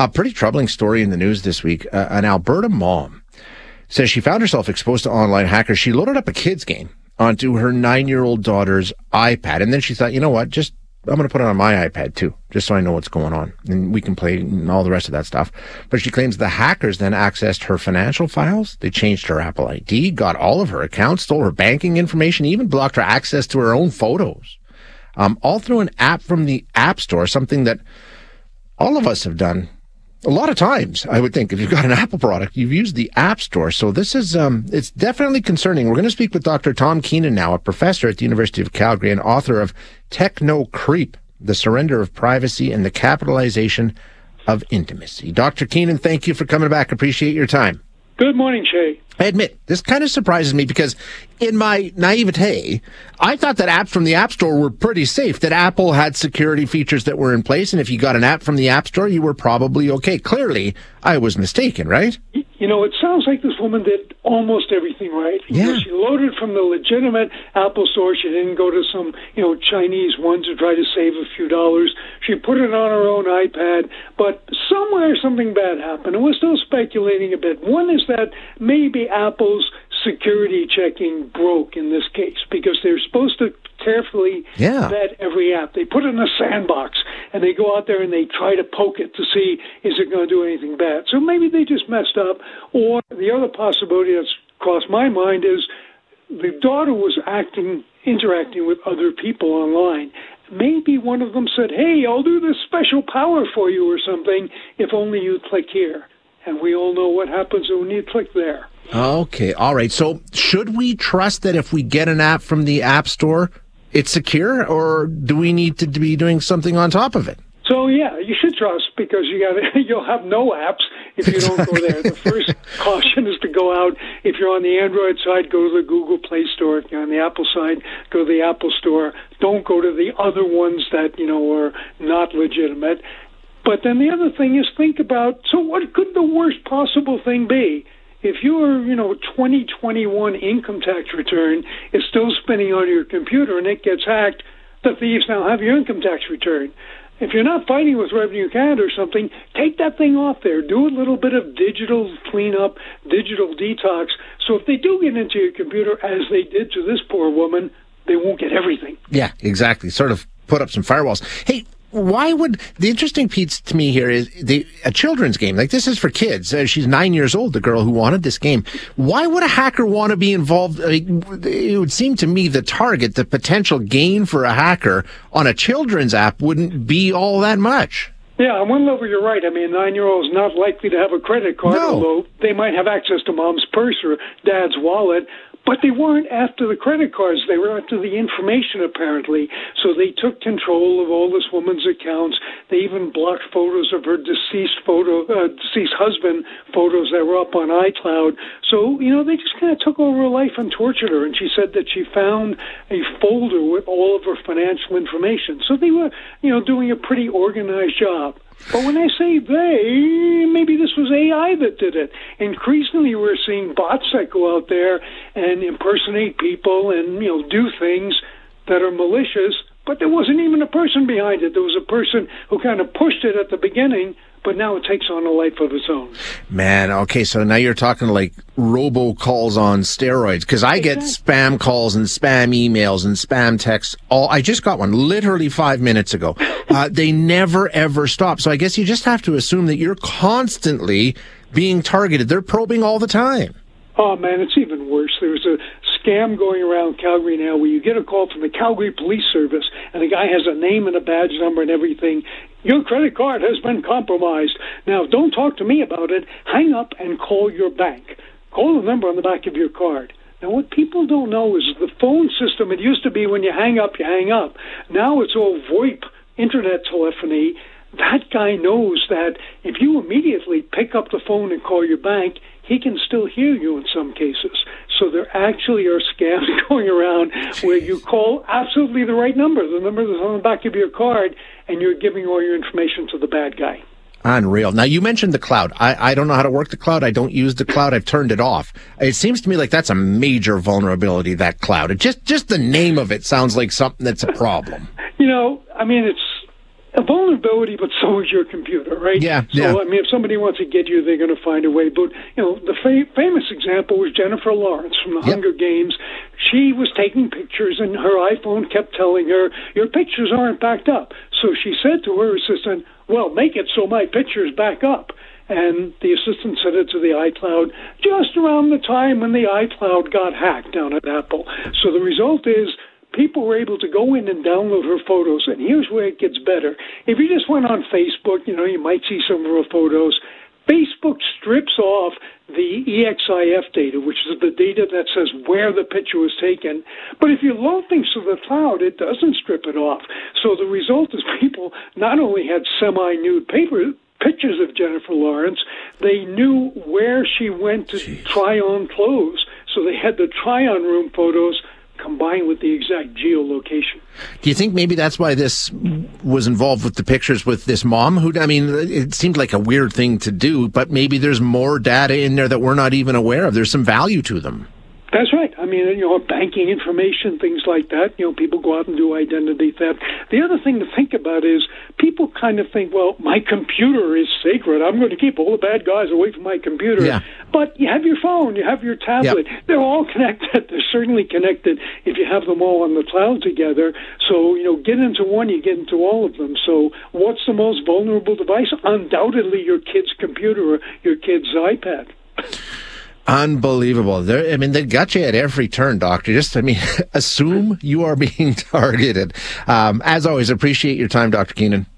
A pretty troubling story in the news this week. An Alberta mom says she found herself exposed to online hackers. She loaded up a kids game onto her 9-year-old daughter's iPad. And then she thought, you know what, I'm going to put it on my iPad too, just so I know what's going on. And we can play and all the rest of that stuff. But she claims the hackers then accessed her financial files. They changed her Apple ID, got all of her accounts, stole her banking information, even blocked her access to her own photos. All through an app from the App Store, something that all of us have done a lot of times, I would think. If you've got an Apple product, you've used the App Store. So this is, it's definitely concerning. We're going to speak with Dr. Tom Keenan now, a professor at the University of Calgary and author of Technocreep, The Surrender of Privacy and the Capitalization of Intimacy. Dr. Keenan, thank you for coming back. Appreciate your time. Good morning, Shay. I admit, this kind of surprises me because in my naivete, I thought that apps from the App Store were pretty safe, that Apple had security features that were in place, and if you got an app from the App Store, you were probably okay. Clearly, I was mistaken, right? You know, it sounds like this woman did almost everything right. Yeah. You know, she loaded from the legitimate Apple Store. She didn't go to some, Chinese one to try to save a few dollars. She put it on her own iPad, but somewhere something bad happened, and we're still speculating a bit. One is that maybe Apple's security checking broke in this case because they're supposed to carefully vet every app. They put it in a sandbox and they go out there and they try to poke it to see is it going to do anything bad. So maybe they just messed up. Or the other possibility that's crossed my mind is the daughter was interacting with other people online. Maybe one of them said, hey, I'll do this special power for you or something if only you click here. And we all know what happens when you click there. Okay, all right. So should we trust that if we get an app from the App Store, it's secure, or do we need to be doing something on top of it? So, yeah, you should trust because you'll have no apps if you don't go there. The first caution is to go out. If you're on the Android side, go to the Google Play Store. If you're on the Apple side, go to the Apple Store. Don't go to the other ones that, are not legitimate. But then the other thing is think about, so what could the worst possible thing be? If your, 2021 income tax return is still spinning on your computer and it gets hacked, the thieves now have your income tax return. If you're not fighting with Revenue Canada or something, take that thing off there. Do a little bit of digital cleanup, digital detox. So if they do get into your computer, as they did to this poor woman, they won't get everything. Yeah, exactly. Sort of put up some firewalls. Hey, why would the interesting piece to me here is a children's game like this is for kids. She's 9 years old, the girl who wanted this game. Why would a hacker want to be involved? I mean, it would seem to me the potential gain for a hacker on a children's app wouldn't be all that much. Yeah, on one level, you're right. I mean, a 9-year-old is not likely to have a credit card, although they might have access to mom's purse or dad's wallet. But they weren't after the credit cards. They were after the information, apparently. So they took control of all this woman's accounts. They even blocked photos of her deceased husband, photos that were up on iCloud. So, they just kind of took over her life and tortured her. And she said that she found a folder with all of her financial information. So they were, doing a pretty organized job. But when I say they, maybe this was AI that did it. Increasingly, we're seeing bots that go out there and impersonate people and, do things that are malicious. But there wasn't even a person behind it. There was a person who kind of pushed it at the beginning, but now it takes on a life of its own. Man, okay, so now you're talking like robocalls on steroids, because I get spam calls and spam emails and spam texts. I just got one literally 5 minutes ago. They never, ever stop. So I guess you just have to assume that you're constantly being targeted. They're probing all the time. Oh, man, it's even worse. There's a scam going around Calgary now where you get a call from the Calgary Police Service, and the guy has a name and a badge number and everything. Your credit card has been compromised. Now, don't talk to me about it. Hang up and call your bank. Call the number on the back of your card. Now, what people don't know is the phone system, it used to be when you hang up, you hang up. Now it's all VoIP, internet telephony. That guy knows that if you immediately pick up the phone and call your bank, he can still hear you in some cases. So there actually are scams going around where you call absolutely the right number, the number that's on the back of your card, and you're giving all your information to the bad guy. Unreal. Now, you mentioned the cloud. I don't know how to work the cloud. I don't use the cloud. I've turned it off. It seems to me like that's a major vulnerability, that cloud. It just the name of it sounds like something that's a problem. It's a vulnerability, but so is your computer, right? Yeah. I mean, if somebody wants to get you, they're going to find a way. But, you know, the famous example was Jennifer Lawrence from the Hunger Games. She was taking pictures, and her iPhone kept telling her, your pictures aren't backed up. So she said to her assistant, well, make it so my pictures back up. And the assistant sent it to the iCloud just around the time when the iCloud got hacked down at Apple. So the result is, people were able to go in and download her photos, and here's where it gets better. If you just went on Facebook, you know, you might see some of her photos. Facebook strips off the EXIF data, which is the data that says where the picture was taken. But if you load things to the cloud, it doesn't strip it off. So the result is people not only had semi-nude pictures of Jennifer Lawrence, they knew where she went to try on clothes. So they had the try-on room photos combined with the exact geolocation. Do you think maybe that's why this was involved with the pictures with this mom? Who, I mean, it seemed like a weird thing to do, but maybe there's more data in there that we're not even aware of. There's some value to them. That's right. I mean, you know, banking information, things like that. You know, people go out and do identity theft. The other thing to think about is people kind of think, well, my computer is sacred. I'm going to keep all the bad guys away from my computer. Yeah. But you have your phone, you have your tablet. Yep. They're all connected. They're certainly connected if you have them all on the cloud together. So, you know, get into one, you get into all of them. So what's the most vulnerable device? Undoubtedly your kid's computer or your kid's iPad. Unbelievable. I mean, they got you at every turn, Doctor. Just, I mean, assume you are being targeted. As always, appreciate your time, Dr. Keenan.